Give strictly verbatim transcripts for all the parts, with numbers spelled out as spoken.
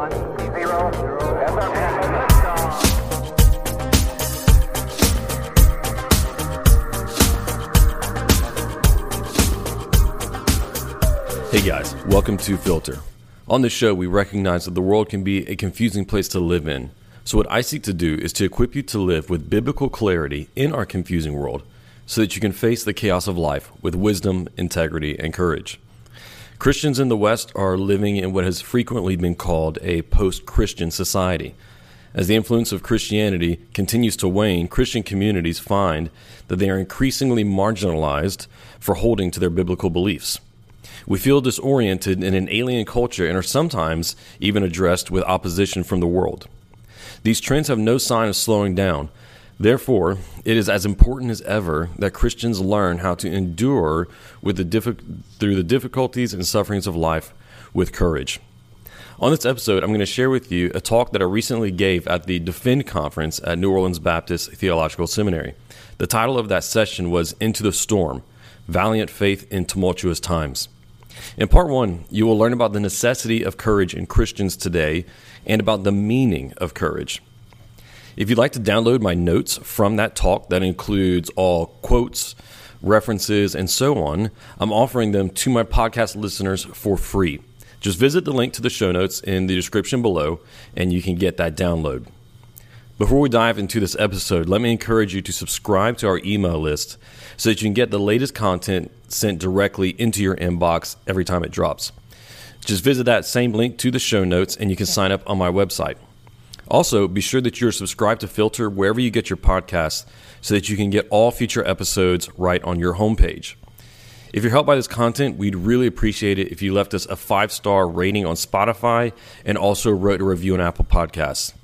One, zero, zero, and liftoff. Hey guys, welcome to Filter. On this show, we recognize that the world can be a confusing place to live in. So what I seek to do is to equip you to live with biblical clarity in our confusing world so that you can face the chaos of life with wisdom, integrity, and courage. Christians in the West are living in what has frequently been called a post-Christian society. As the influence of Christianity continues to wane, Christian communities find that they are increasingly marginalized for holding to their biblical beliefs. We feel disoriented in an alien culture and are sometimes even addressed with opposition from the world. These trends have no sign of slowing down. Therefore, it is as important as ever that Christians learn how to endure with the diffi- through the difficulties and sufferings of life with courage. On this episode, I'm going to share with you a talk that I recently gave at the DEFEND Conference at New Orleans Baptist Theological Seminary. The title of that session was Into the Storm, Valiant Faith in Tumultuous Times. In part one, you will learn about the necessity of courage in Christians today and about the meaning of courage. If you'd like to download my notes from that talk that includes all quotes, references, and so on, I'm offering them to my podcast listeners for free. Just visit the link to the show notes in the description below, and you can get that download. Before we dive into this episode, let me encourage you to subscribe to our email list so that you can get the latest content sent directly into your inbox every time it drops. Just visit that same link to the show notes and you can sign up on my website. Also, be sure that you're subscribed to Filter wherever you get your podcasts so that you can get all future episodes right on your homepage. If you're helped by this content, we'd really appreciate it if you left us a five-star rating on Spotify and also wrote a review on Apple Podcasts.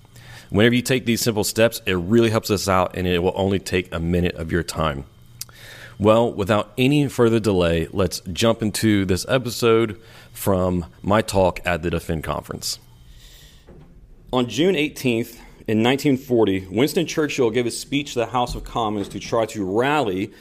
Whenever you take these simple steps, it really helps us out, and it will only take a minute of your time. Well, without any further delay, let's jump into this episode from my talk at the DEFEND Conference. On June eighteenth, in nineteen forty, Winston Churchill gave a speech to the House of Commons to try to rally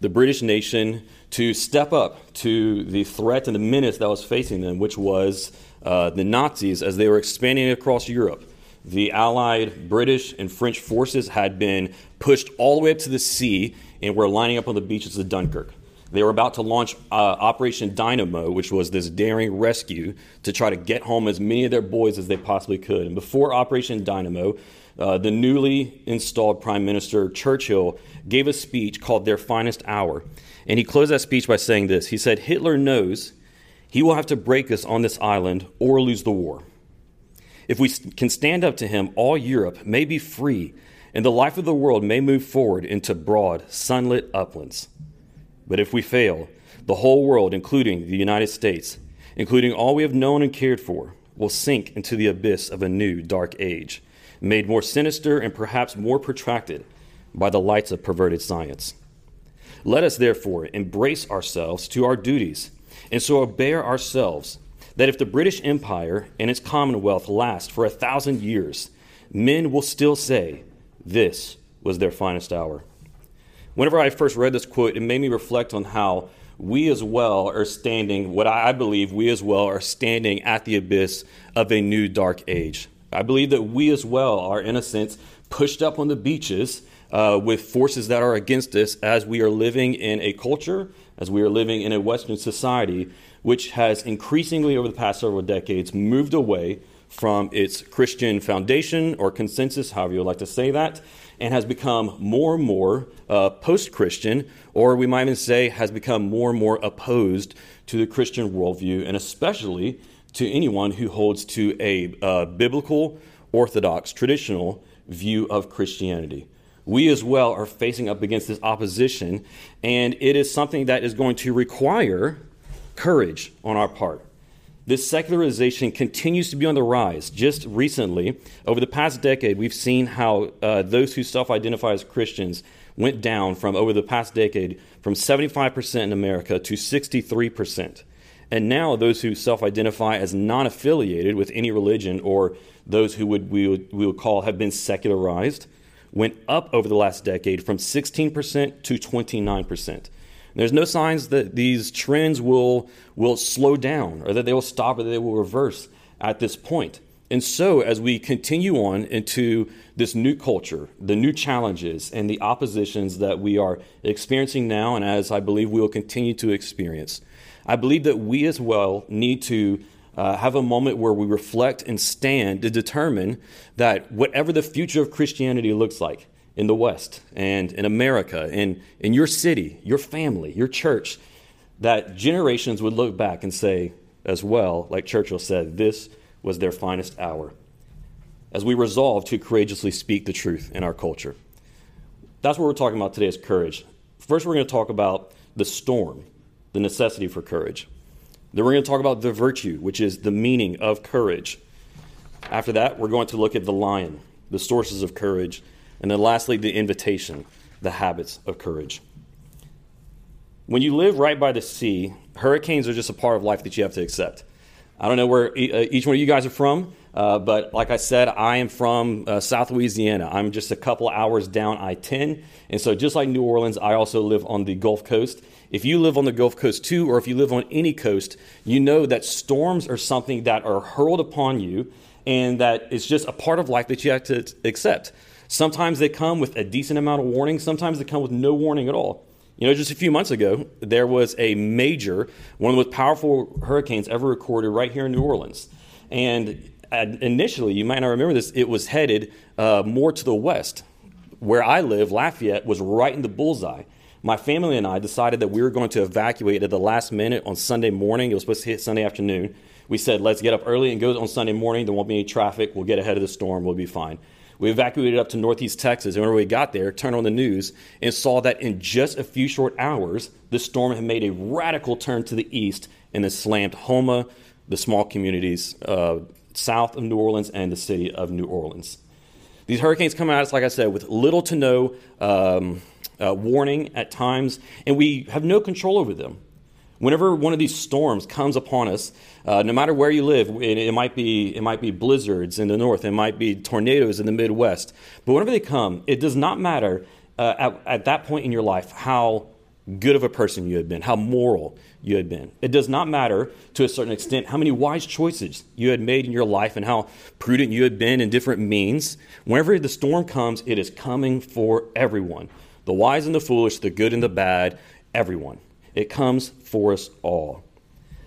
the British nation to step up to the threat and the menace that was facing them, which was uh, the Nazis as they were expanding across Europe. The Allied British and French forces had been pushed all the way up to the sea and were lining up on the beaches of Dunkirk. They were about to launch uh, Operation Dynamo, which was this daring rescue to try to get home as many of their boys as they possibly could. And before Operation Dynamo, uh, the newly installed Prime Minister Churchill gave a speech called Their Finest Hour. And he closed that speech by saying this. He said, "Hitler knows he will have to break us on this island or lose the war. If we can stand up to him, all Europe may be free, and the life of the world may move forward into broad, sunlit uplands. But if we fail, the whole world, including the United States, including all we have known and cared for, will sink into the abyss of a new dark age, made more sinister and perhaps more protracted by the lights of perverted science. Let us, therefore, embrace ourselves to our duties, and so obey ourselves, that if the British Empire and its Commonwealth last for a thousand years, men will still say, this was their finest hour." Whenever I first read this quote, it made me reflect on how we as well are standing, what I believe we as well are standing at the abyss of a new dark age. I believe that we as well are, in a sense, pushed up on the beaches uh, with forces that are against us as we are living in a culture, as we are living in a Western society which has increasingly over the past several decades moved away from its Christian foundation or consensus, however you would like to say that, and has become more and more uh, post-Christian, or we might even say has become more and more opposed to the Christian worldview, and especially to anyone who holds to a uh, biblical, orthodox, traditional view of Christianity. We as well are facing up against this opposition, and it is something that is going to require courage on our part. This secularization continues to be on the rise. Just recently, over the past decade, we've seen how uh, those who self-identify as Christians went down from over the past decade from seventy-five percent in America to sixty-three percent. And now those who self-identify as non-affiliated with any religion or those who would we would, we would call have been secularized went up over the last decade from sixteen percent to twenty-nine percent. There's no signs that these trends will will slow down or that they will stop or that they will reverse at this point. And so as we continue on into this new culture, the new challenges and the oppositions that we are experiencing now, and as I believe we will continue to experience, I believe that we as well need to uh, have a moment where we reflect and stand to determine that whatever the future of Christianity looks like in the West and in America and in your city, your family, your church, that generations would look back and say as well, like Churchill said, this was their finest hour, as we resolve to courageously speak the truth in our culture. That's what we're talking about today is courage. First, we're going to talk about the storm, the necessity for courage. Then we're going to talk about the virtue, which is the meaning of courage. After that, we're going to look at the lion, the sources of courage. And then lastly, the invitation, the habits of courage. When you live right by the sea, hurricanes are just a part of life that you have to accept. I don't know where each one of you guys are from, uh, but like I said, I am from uh, South Louisiana. I'm just a couple hours down I ten. And so just like New Orleans, I also live on the Gulf Coast. If you live on the Gulf Coast too, or if you live on any coast, you know that storms are something that are hurled upon you and that it's just a part of life that you have to accept. Sometimes they come with a decent amount of warning. Sometimes they come with no warning at all. You know, just a few months ago, there was a major, one of the most powerful hurricanes ever recorded right here in New Orleans. And initially, you might not remember this, it was headed uh, more to the west. Where I live, Lafayette, was right in the bullseye. My family and I decided that we were going to evacuate at the last minute on Sunday morning. It was supposed to hit Sunday afternoon. We said, let's get up early and go on Sunday morning. There won't be any traffic. We'll get ahead of the storm. We'll be fine. We evacuated up to northeast Texas, and when we got there, turned on the news and saw that in just a few short hours, the storm had made a radical turn to the east and then slammed Houma, the small communities uh, south of New Orleans, and the city of New Orleans. These hurricanes come at us, like I said, with little to no um, uh, warning at times, and we have no control over them. Whenever one of these storms comes upon us, uh, no matter where you live, it, it might be it might be blizzards in the north, it might be tornadoes in the Midwest, but whenever they come, it does not matter uh, at, at that point in your life how good of a person you had been, how moral you had been. It does not matter to a certain extent how many wise choices you had made in your life and how prudent you had been in different means. Whenever the storm comes, it is coming for everyone, the wise and the foolish, the good and the bad, everyone. It comes for us all.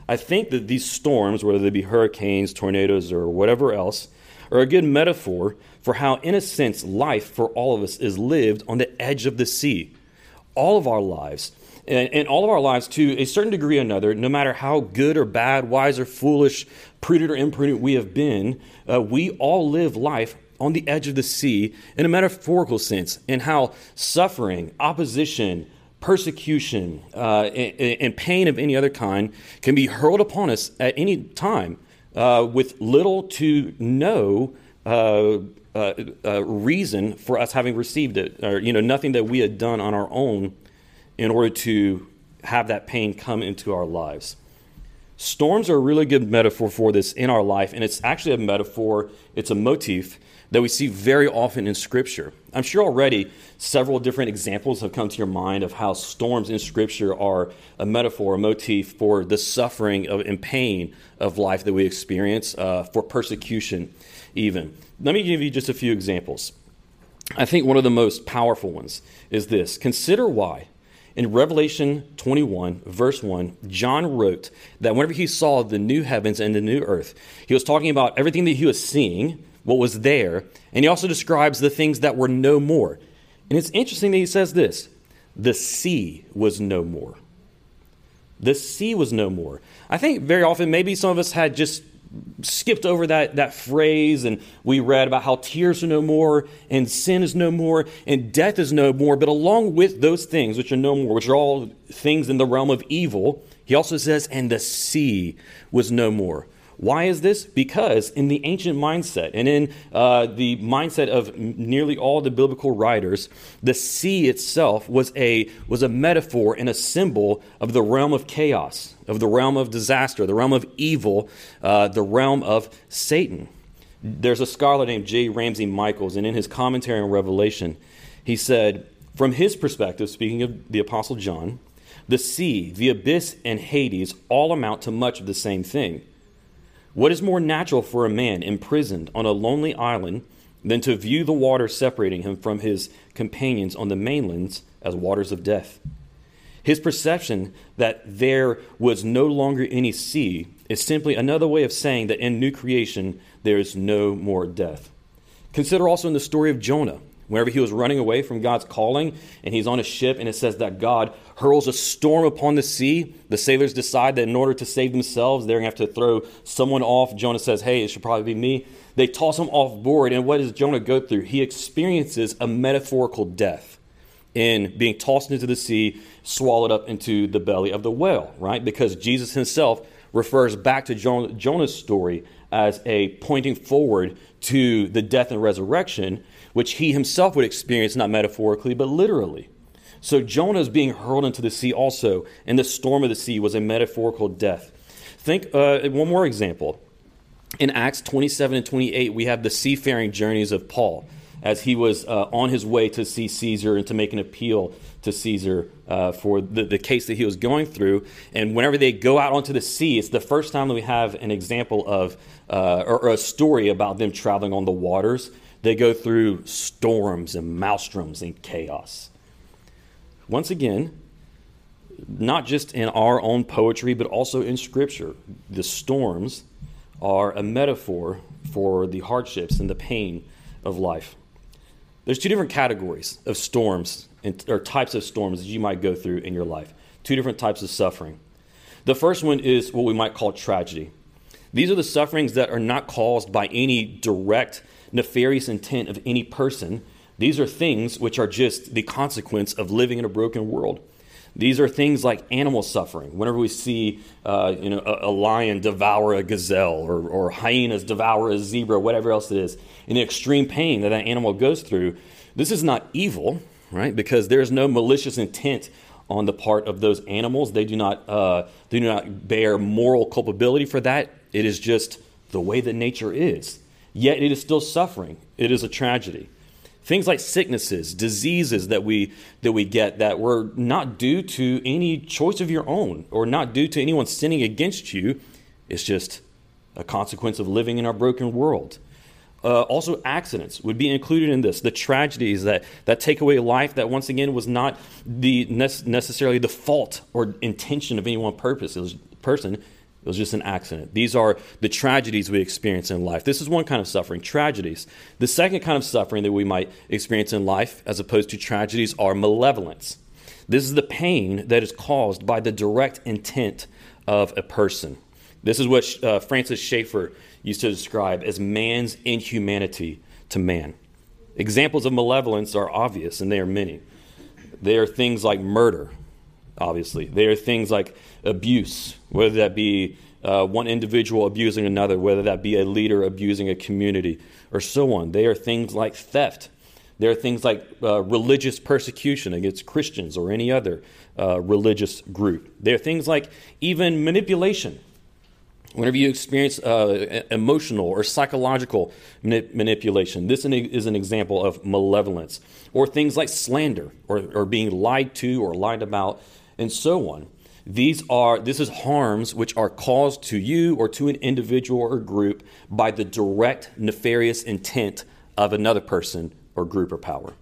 I think that these storms, whether they be hurricanes, tornadoes, or whatever else, are a good metaphor for how, in a sense, life for all of us is lived on the edge of the sea. All of our lives, and, and all of our lives to a certain degree or another, no matter how good or bad, wise or foolish, prudent or imprudent we have been, uh, we all live life on the edge of the sea in a metaphorical sense, in how suffering, opposition, persecution uh, and, and pain of any other kind can be hurled upon us at any time uh, with little to no uh, uh, uh, reason for us having received it, or you know, nothing that we had done on our own in order to have that pain come into our lives. Storms are a really good metaphor for this in our life, and it's actually a metaphor, it's a motif that we see very often in Scripture. I'm sure already several different examples have come to your mind of how storms in Scripture are a metaphor, a motif for the suffering of, and pain of life that we experience, uh, for persecution even. Let me give you just a few examples. I think one of the most powerful ones is this. Consider why, in Revelation twenty-one, verse one, John wrote that whenever he saw the new heavens and the new earth, he was talking about everything that he was seeing, what was there, and he also describes the things that were no more. And it's interesting that he says this, the sea was no more. The sea was no more. I think very often maybe some of us had just skipped over that, that phrase, and we read about how tears are no more, and sin is no more, and death is no more. But along with those things which are no more, which are all things in the realm of evil, he also says, and the sea was no more. Why is this? Because in the ancient mindset and in uh, the mindset of nearly all the biblical writers, the sea itself was a was a metaphor and a symbol of the realm of chaos, of the realm of disaster, the realm of evil, uh, the realm of Satan. There's a scholar named J. Ramsey Michaels, and in his commentary on Revelation, he said, from his perspective, speaking of the Apostle John, the sea, the abyss, and Hades all amount to much of the same thing. What is more natural for a man imprisoned on a lonely island than to view the water separating him from his companions on the mainlands as waters of death? His perception that there was no longer any sea is simply another way of saying that in new creation there is no more death. Consider also in the story of Jonah, whenever he was running away from God's calling and he's on a ship, and it says that God hurls a storm upon the sea. The sailors decide that in order to save themselves, they're going to have to throw someone off. Jonah says, hey, it should probably be me. They toss him off board, and what does Jonah go through? He experiences a metaphorical death in being tossed into the sea, swallowed up into the belly of the whale, right? Because Jesus himself refers back to Jonah's story as a pointing forward to the death and resurrection, which he himself would experience, not metaphorically, but literally. So Jonah is being hurled into the sea also, and the storm of the sea was a metaphorical death. Think uh, one more example. In Acts twenty-seven and twenty-eight, we have the seafaring journeys of Paul, as he was uh, on his way to see Caesar and to make an appeal to Caesar uh, for the, the case that he was going through. And whenever they go out onto the sea, it's the first time that we have an example of, uh, or, or a story about them traveling on the waters. They go through storms and maelstroms and chaos. Once again, not just in our own poetry, but also in Scripture, the storms are a metaphor for the hardships and the pain of life. There's two different categories of storms, or types of storms that you might go through in your life. Two different types of suffering. The first one is what we might call tragedy. These are the sufferings that are not caused by any direct, nefarious intent of any person. These are things which are just the consequence of living in a broken world. These are things like animal suffering. Whenever we see uh, you know, a, a lion devour a gazelle, or, or hyenas devour a zebra, whatever else it is, and the extreme pain that that animal goes through, this is not evil, right? Because there is no malicious intent on the part of those animals. They do not, uh, they do not bear moral culpability for that. It is just the way that nature is. Yet it is still suffering. It is a tragedy. Things like sicknesses, diseases that we that we get that were not due to any choice of your own, or not due to anyone sinning against you. It's just a consequence of living in our broken world. Uh, also, accidents would be included in this. The tragedies that, that take away life that, once again, was not the ne- necessarily the fault or intention of any one purpose. It was, person. It was just an accident. These are the tragedies we experience in life. This is one kind of suffering, tragedies. The second kind of suffering that we might experience in life, as opposed to tragedies, are malevolence. This is the pain that is caused by the direct intent of a person. This is what uh, Francis Schaeffer used to describe as man's inhumanity to man. Examples of malevolence are obvious, and they are many. They are things like murder. Obviously, there are things like abuse, whether that be uh, one individual abusing another, whether that be a leader abusing a community, or so on. There are things like theft. There are things like uh, religious persecution against Christians or any other uh, religious group. There are things like even manipulation. Whenever you experience uh, emotional or psychological manip- manipulation, this is an example of malevolence. Or things like slander, or, or being lied to or lied about, and so on. These are this is harms which are caused to you or to an individual or group by the direct nefarious intent of another person or group or power.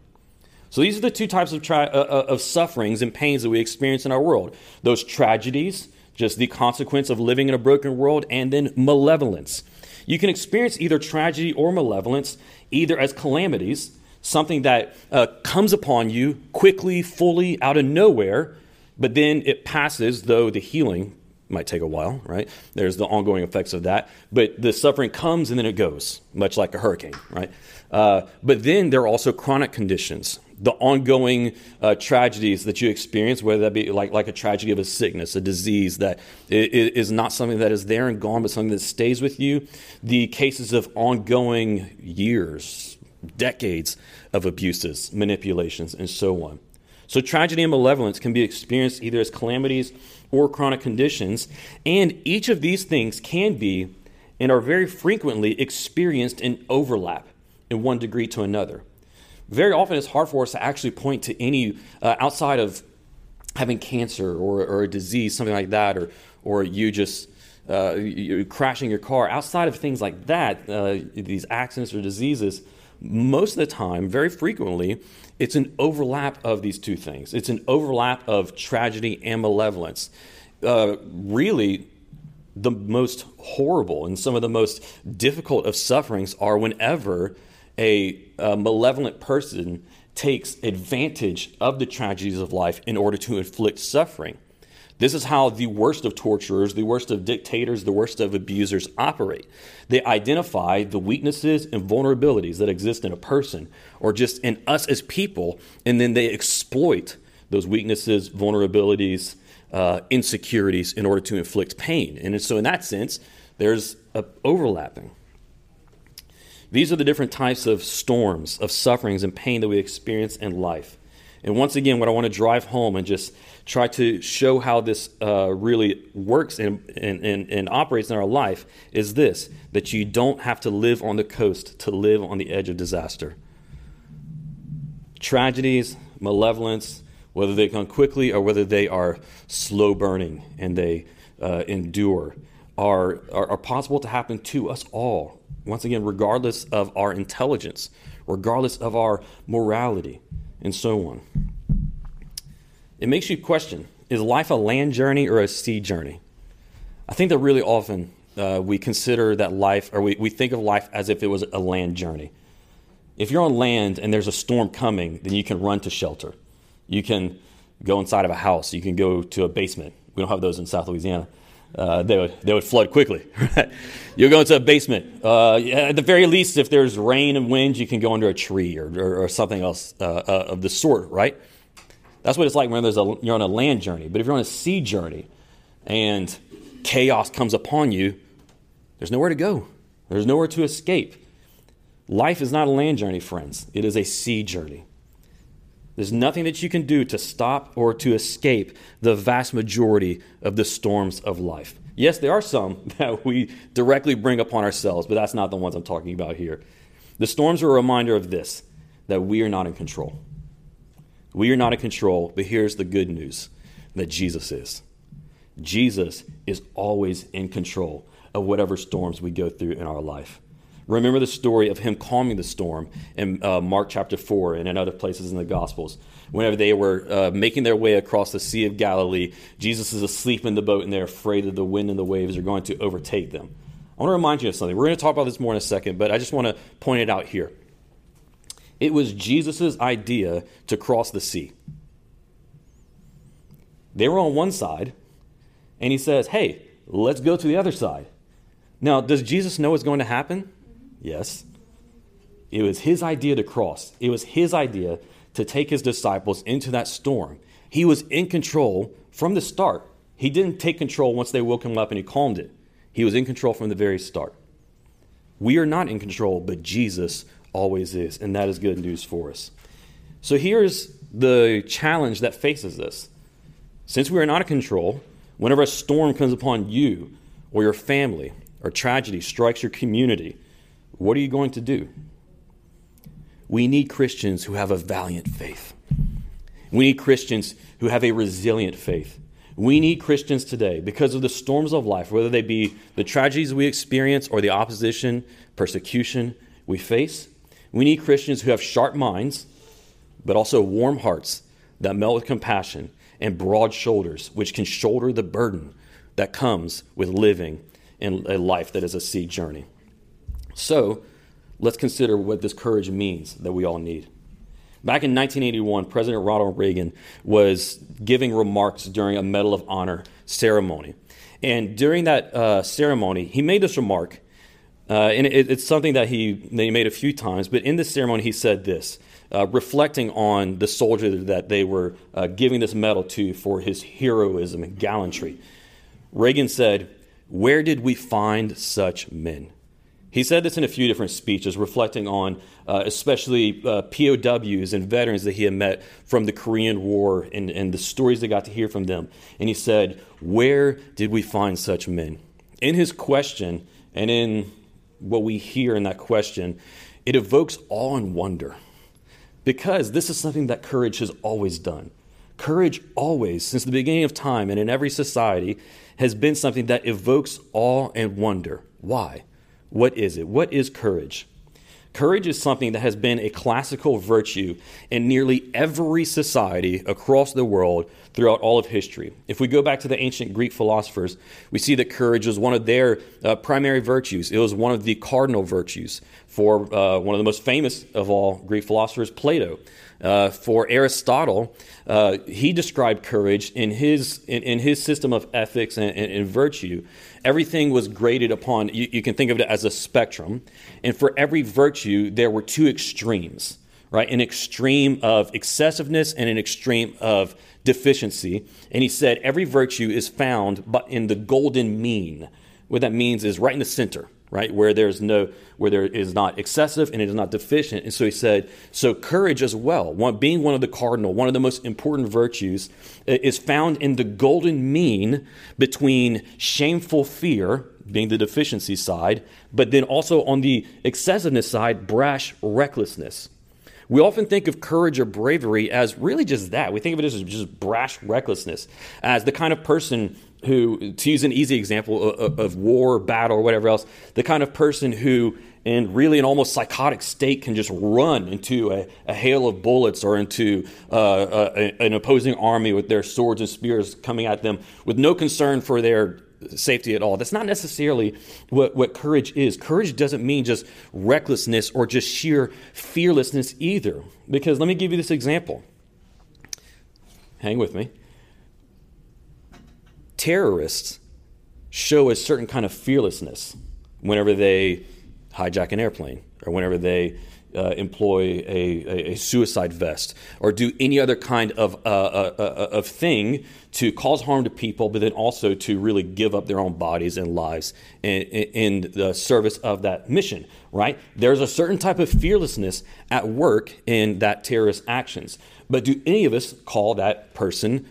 So these are the two types of tri- uh, of sufferings and pains that we experience in our world. Those tragedies, just the consequence of living in a broken world, and then malevolence. You can experience either tragedy or malevolence either as calamities, something that uh, comes upon you quickly, fully, out of nowhere, but then it passes, though the healing might take a while, right? There's the ongoing effects of that. But the suffering comes and then it goes, much like a hurricane, right? Uh, but then there are also chronic conditions, the ongoing uh, tragedies that you experience, whether that be like, like a tragedy of a sickness, a disease that is not something that is there and gone, but something that stays with you. The cases of ongoing years, decades of abuses, manipulations, and so on. So tragedy and malevolence can be experienced either as calamities or chronic conditions, and each of these things can be and are very frequently experienced in overlap in one degree to another. Very often it's hard for us to actually point to any uh, outside of having cancer or, or a disease, something like that, or or you just uh, you crashing your car, outside of things like that, uh, these accidents or diseases, most of the time, very frequently, it's an overlap of these two things. It's an overlap of tragedy and malevolence. Uh, really, the most horrible and some of the most difficult of sufferings are whenever a, a malevolent person takes advantage of the tragedies of life in order to inflict suffering. This is how the worst of torturers, the worst of dictators, the worst of abusers operate. They identify the weaknesses and vulnerabilities that exist in a person or just in us as people, and then they exploit those weaknesses, vulnerabilities, uh, insecurities in order to inflict pain. And so in that sense, there's a overlapping. These are the different types of storms, of sufferings and pain that we experience in life. And once again, what I want to drive home and just try to show how this uh, really works and, and, and, and operates in our life is this, that you don't have to live on the coast to live on the edge of disaster. Tragedies, malevolence, whether they come quickly or whether they are slow burning and they uh, endure, are, are, are possible to happen to us all. Once again, regardless of our intelligence, regardless of our morality, and so on. It makes you question, is life a land journey or a sea journey? I think that really often uh, we consider that life, or we, we think of life as if it was a land journey. If you're on land and there's a storm coming, then you can run to shelter. You can go inside of a house. You can go to a basement. We don't have those in South Louisiana. Uh, they would they would flood quickly. Right? You'll go into a basement. Uh, at the very least, if there's rain and wind, you can go under a tree or or, or something else uh, uh, of the sort, right? That's what it's like when there's a, you're on a land journey. But if you're on a sea journey and chaos comes upon you, there's nowhere to go. There's nowhere to escape. Life is not a land journey, friends. It is a sea journey. There's nothing that you can do to stop or to escape the vast majority of the storms of life. Yes, there are some that we directly bring upon ourselves, but that's not the ones I'm talking about here. The storms are a reminder of this, that we are not in control. We are not in control, but here's the good news, that Jesus is. Jesus is always in control of whatever storms we go through in our life. Remember the story of him calming the storm in uh, Mark chapter four and in other places in the Gospels. Whenever they were uh, making their way across the Sea of Galilee, Jesus is asleep in the boat and they're afraid that the wind and the waves are going to overtake them. I want to remind you of something. We're going to talk about this more in a second, but I just want to point it out here. It was Jesus' idea to cross the sea. They were on one side, and he says, hey, let's go to the other side. Now, does Jesus know what's going to happen? Yes. It was his idea to cross. It was his idea to take his disciples into that storm. He was in control from the start. He didn't take control once they woke him up and he calmed it. He was in control from the very start. We are not in control, but Jesus always is, and that is good news for us. So here's the challenge that faces us. Since we are not in control, whenever a storm comes upon you or your family or tragedy strikes your community, what are you going to do? We need Christians who have a valiant faith. We need Christians who have a resilient faith. We need Christians today because of the storms of life, whether they be the tragedies we experience or the opposition, persecution we face. We need Christians who have sharp minds, but also warm hearts that melt with compassion and broad shoulders, which can shoulder the burden that comes with living in a life that is a sea journey. So, let's consider what this courage means that we all need. Back in nineteen eighty-one, President Ronald Reagan was giving remarks during a Medal of Honor ceremony. And during that uh, ceremony, he made this remark, uh, and it, it's something that he, that he made a few times, but in this ceremony he said this, uh, reflecting on the soldier that they were uh, giving this medal to for his heroism and gallantry. Reagan said, "Where did we find such men?" He said this in a few different speeches, reflecting on uh, especially uh, P O Ws and veterans that he had met from the Korean War and, and the stories they got to hear from them. And he said, where did we find such men? In his question and in what we hear in that question, it evokes awe and wonder because this is something that courage has always done. Courage always, since the beginning of time and in every society, has been something that evokes awe and wonder. Why? What is it? What is courage? Courage is something that has been a classical virtue in nearly every society across the world throughout all of history. If we go back to the ancient Greek philosophers, we see that courage was one of their uh, primary virtues. It was one of the cardinal virtues for uh, one of the most famous of all Greek philosophers, Plato. Uh, for Aristotle, uh, he described courage in his in, in his system of ethics and, and, and virtue. Everything was graded upon, you, you can think of it as a spectrum. And for every virtue, there were two extremes, right? An extreme of excessiveness and an extreme of deficiency. And he said every virtue is found but in the golden mean. What that means is right in the center. Right, where there's no, where there is not excessive and it is not deficient. And so he said, so courage as well, one, being one of the cardinal, one of the most important virtues, is found in the golden mean between shameful fear, being the deficiency side, but then also on the excessiveness side, brash recklessness. We often think of courage or bravery as really just that. We think of it as just brash recklessness, as the kind of person who, to use an easy example of, of war, battle, or whatever else, the kind of person who, in really an almost psychotic state, can just run into a, a hail of bullets or into uh, a, an opposing army with their swords and spears coming at them with no concern for their safety at all. That's not necessarily what, what courage is. Courage doesn't mean just recklessness or just sheer fearlessness either. Because let me give you this example. Hang with me. Terrorists show a certain kind of fearlessness whenever they hijack an airplane or whenever they uh, employ a, a suicide vest or do any other kind of, uh, uh, uh, of thing to cause harm to people, but then also to really give up their own bodies and lives in, in the service of that mission, right? There's a certain type of fearlessness at work in that terrorist actions. But do any of us call that person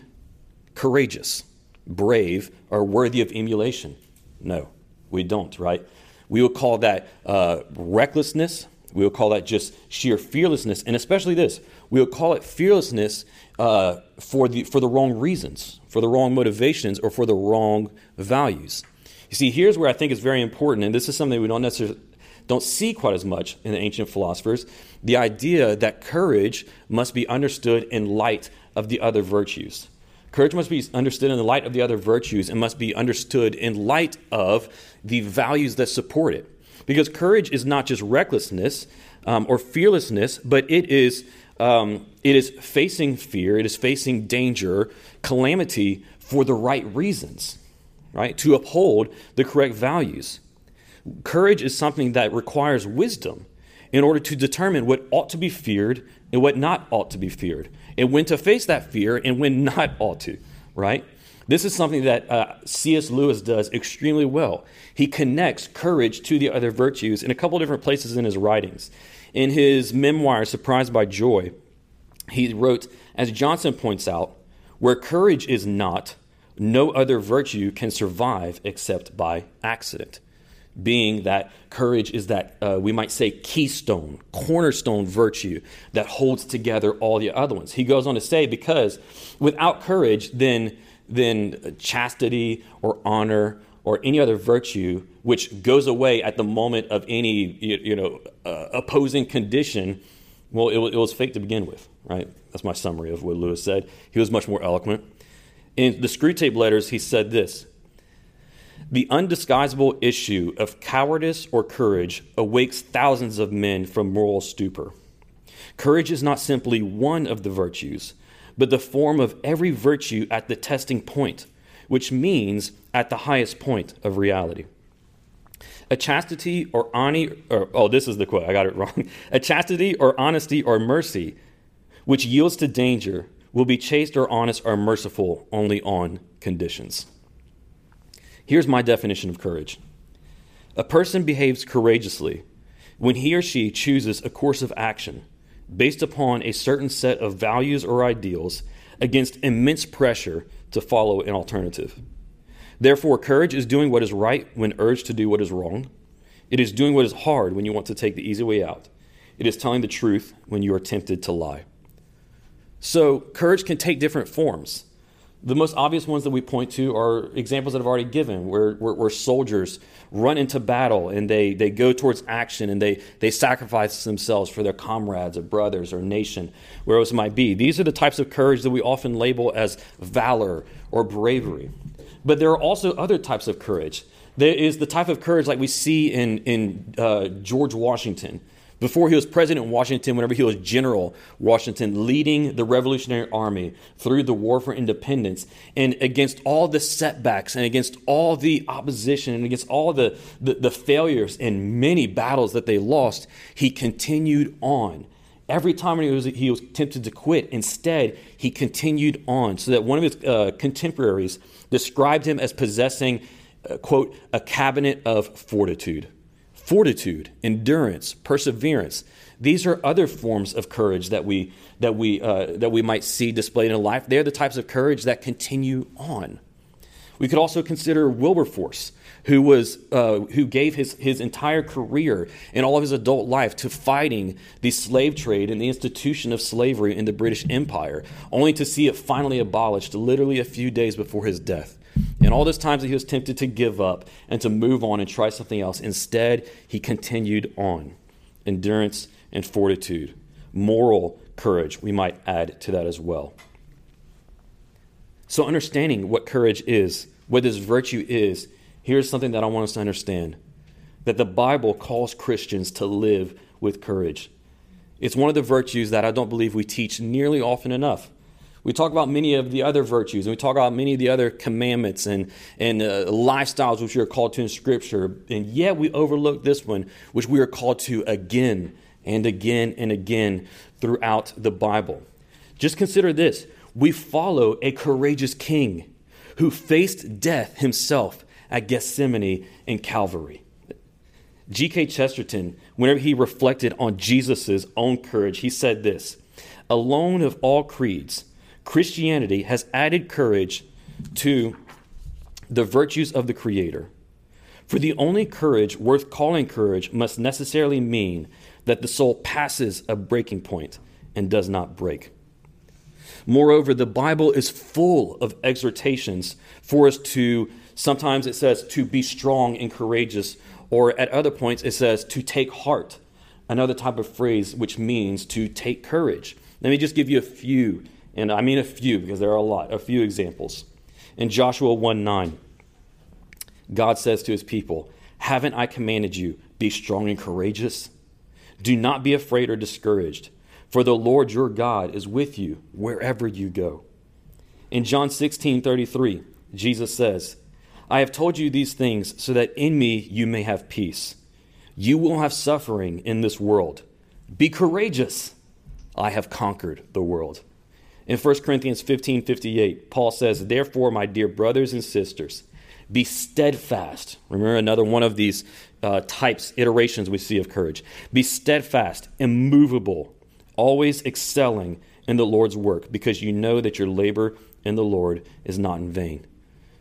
courageous, brave, or worthy of emulation? No, we don't, right? We would call that uh, recklessness. We would call that just sheer fearlessness, and especially this. We would call it fearlessness uh, for the for the wrong reasons, for the wrong motivations, or for the wrong values. You see, here's where I think it's very important, and this is something we don't necessarily don't see quite as much in the ancient philosophers, the idea that courage must be understood in light of the other virtues. Courage must be understood in the light of the other virtues and must be understood in light of the values that support it. Because courage is not just recklessness um, or fearlessness, but it is um, it is facing fear, it is facing danger, calamity for the right reasons, right? To uphold the correct values. Courage is something that requires wisdom in order to determine what ought to be feared and what not ought to be feared, and when to face that fear and when not ought to, right? This is something that uh, C S Lewis does extremely well. He connects courage to the other virtues in a couple different places in his writings. In his memoir, Surprised by Joy, he wrote, as Johnson points out, where courage is not, no other virtue can survive except by accident. Being that courage is that, uh, we might say, keystone, cornerstone virtue that holds together all the other ones. He goes on to say, because without courage, then, then chastity or honor or any other virtue, which goes away at the moment of any you, you know uh, opposing condition, well, it, it was fake to begin with, right? That's my summary of what Lewis said. He was much more eloquent. In the Screwtape Letters, he said this, the undisguisable issue of cowardice or courage awakes thousands of men from moral stupor. Courage is not simply one of the virtues, but the form of every virtue at the testing point, which means at the highest point of reality. A chastity or honesty, or, oh, this is the quote, I got it wrong. A chastity or honesty or mercy, which yields to danger, will be chaste or honest or merciful only on conditions. Here's my definition of courage. A person behaves courageously when he or she chooses a course of action based upon a certain set of values or ideals against immense pressure to follow an alternative. Therefore, courage is doing what is right when urged to do what is wrong. It is doing what is hard when you want to take the easy way out. It is telling the truth when you are tempted to lie. So courage can take different forms. The most obvious ones that we point to are examples that I've already given, where, where, where soldiers run into battle and they, they go towards action and they, they sacrifice themselves for their comrades or brothers or nation, wherever it might be. These are the types of courage that we often label as valor or bravery. But there are also other types of courage. There is the type of courage like we see in, in uh, George Washington. Before he was President Washington, whenever he was General Washington, leading the Revolutionary Army through the War for Independence, and against all the setbacks and against all the opposition and against all the, the, the failures and many battles that they lost, he continued on. Every time he was, he was tempted to quit, instead, he continued on, so that one of his uh, contemporaries described him as possessing, uh, quote, a cabinet of fortitude. Fortitude, endurance, perseverance. These are other forms of courage that we that we uh, that we might see displayed in life. They're the types of courage that continue on. We could also consider Wilberforce, who was uh, who gave his his entire career and all of his adult life to fighting the slave trade and the institution of slavery in the British Empire, only to see it finally abolished literally a few days before his death. And all those times that he was tempted to give up and to move on and try something else, instead, he continued on. Endurance and fortitude. Moral courage, we might add to that as well. So understanding what courage is, what this virtue is, here's something that I want us to understand. That the Bible calls Christians to live with courage. It's one of the virtues that I don't believe we teach nearly often enough. We talk about many of the other virtues, and we talk about many of the other commandments and, and uh, lifestyles which we are called to in Scripture, and yet we overlook this one, which we are called to again and again and again throughout the Bible. Just consider this. We follow a courageous king who faced death himself at Gethsemane and Calvary. G K Chesterton, whenever he reflected on Jesus' own courage, he said this, "Alone of all creeds, Christianity has added courage to the virtues of the Creator. For the only courage worth calling courage must necessarily mean that the soul passes a breaking point and does not break." Moreover, the Bible is full of exhortations for us to, sometimes it says to be strong and courageous, or at other points it says to take heart, another type of phrase which means to take courage. Let me just give you a few And I mean a few, because there are a lot, a few examples. In Joshua one nine, God says to his people, "Haven't I commanded you, be strong and courageous? Do not be afraid or discouraged, for the Lord your God is with you wherever you go." In John sixteen thirty-three, Jesus says, "I have told you these things so that in me you may have peace. You will have suffering in this world. Be courageous. I have conquered the world." In First Corinthians fifteen fifty-eight, Paul says, "Therefore, my dear brothers and sisters, be steadfast." Remember another one of these uh, types, iterations we see of courage. "Be steadfast, immovable, always excelling in the Lord's work, because you know that your labor in the Lord is not in vain."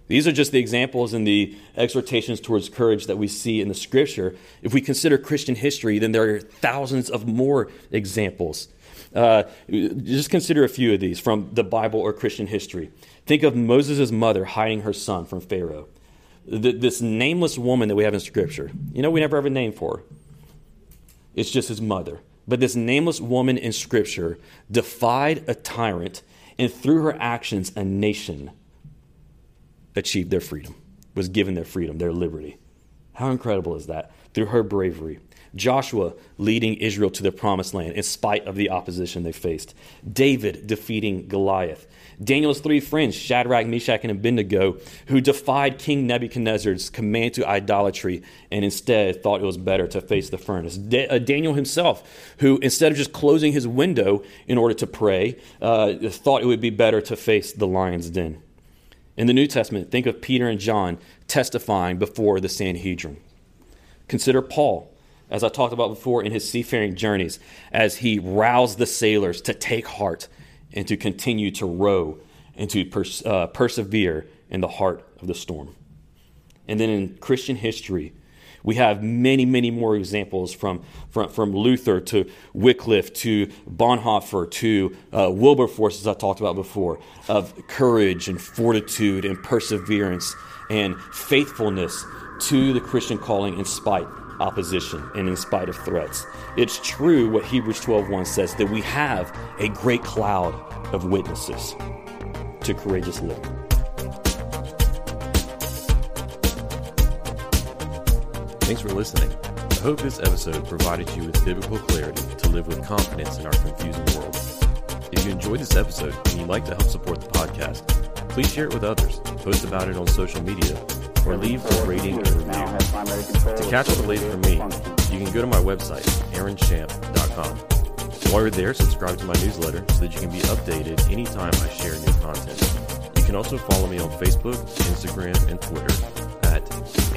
These are just the examples and the exhortations towards courage that we see in the Scripture. If we consider Christian history, then there are thousands of more examples. Uh, just consider a few of these from the Bible or Christian history. Think of Moses' mother hiding her son from Pharaoh. Th- this nameless woman that we have in Scripture. You know, we never have a name for her. It's just his mother. But this nameless woman in Scripture defied a tyrant, and through her actions, a nation achieved their freedom, was given their freedom, their liberty. How incredible is that? Through her bravery. Joshua leading Israel to the promised land in spite of the opposition they faced. David defeating Goliath. Daniel's three friends, Shadrach, Meshach, and Abednego, who defied King Nebuchadnezzar's command to idolatry and instead thought it was better to face the furnace. Da- uh, Daniel himself, who instead of just closing his window in order to pray, uh, thought it would be better to face the lion's den. In the New Testament, think of Peter and John testifying before the Sanhedrin. Consider Paul, as I talked about before, in his seafaring journeys, as he roused the sailors to take heart and to continue to row and to pers- uh, persevere in the heart of the storm. And then in Christian history, We have many, many more examples from from, from Luther to Wycliffe to Bonhoeffer to uh, Wilberforce, as I talked about before, of courage and fortitude and perseverance and faithfulness to the Christian calling in spite of opposition and in spite of threats. It's true what Hebrews twelve one says, that we have a great cloud of witnesses to courageous living. Thanks for listening. I hope this episode provided you with biblical clarity to live with confidence in our confusing world. If you enjoyed this episode and you'd like to help support the podcast, please share it with others, post about it on social media, or leave a rating and review. To catch all the latest from me, you can go to my website, aaron champ dot com. While you're there, subscribe to my newsletter so that you can be updated anytime I share new content. You can also follow me on Facebook, Instagram, and Twitter at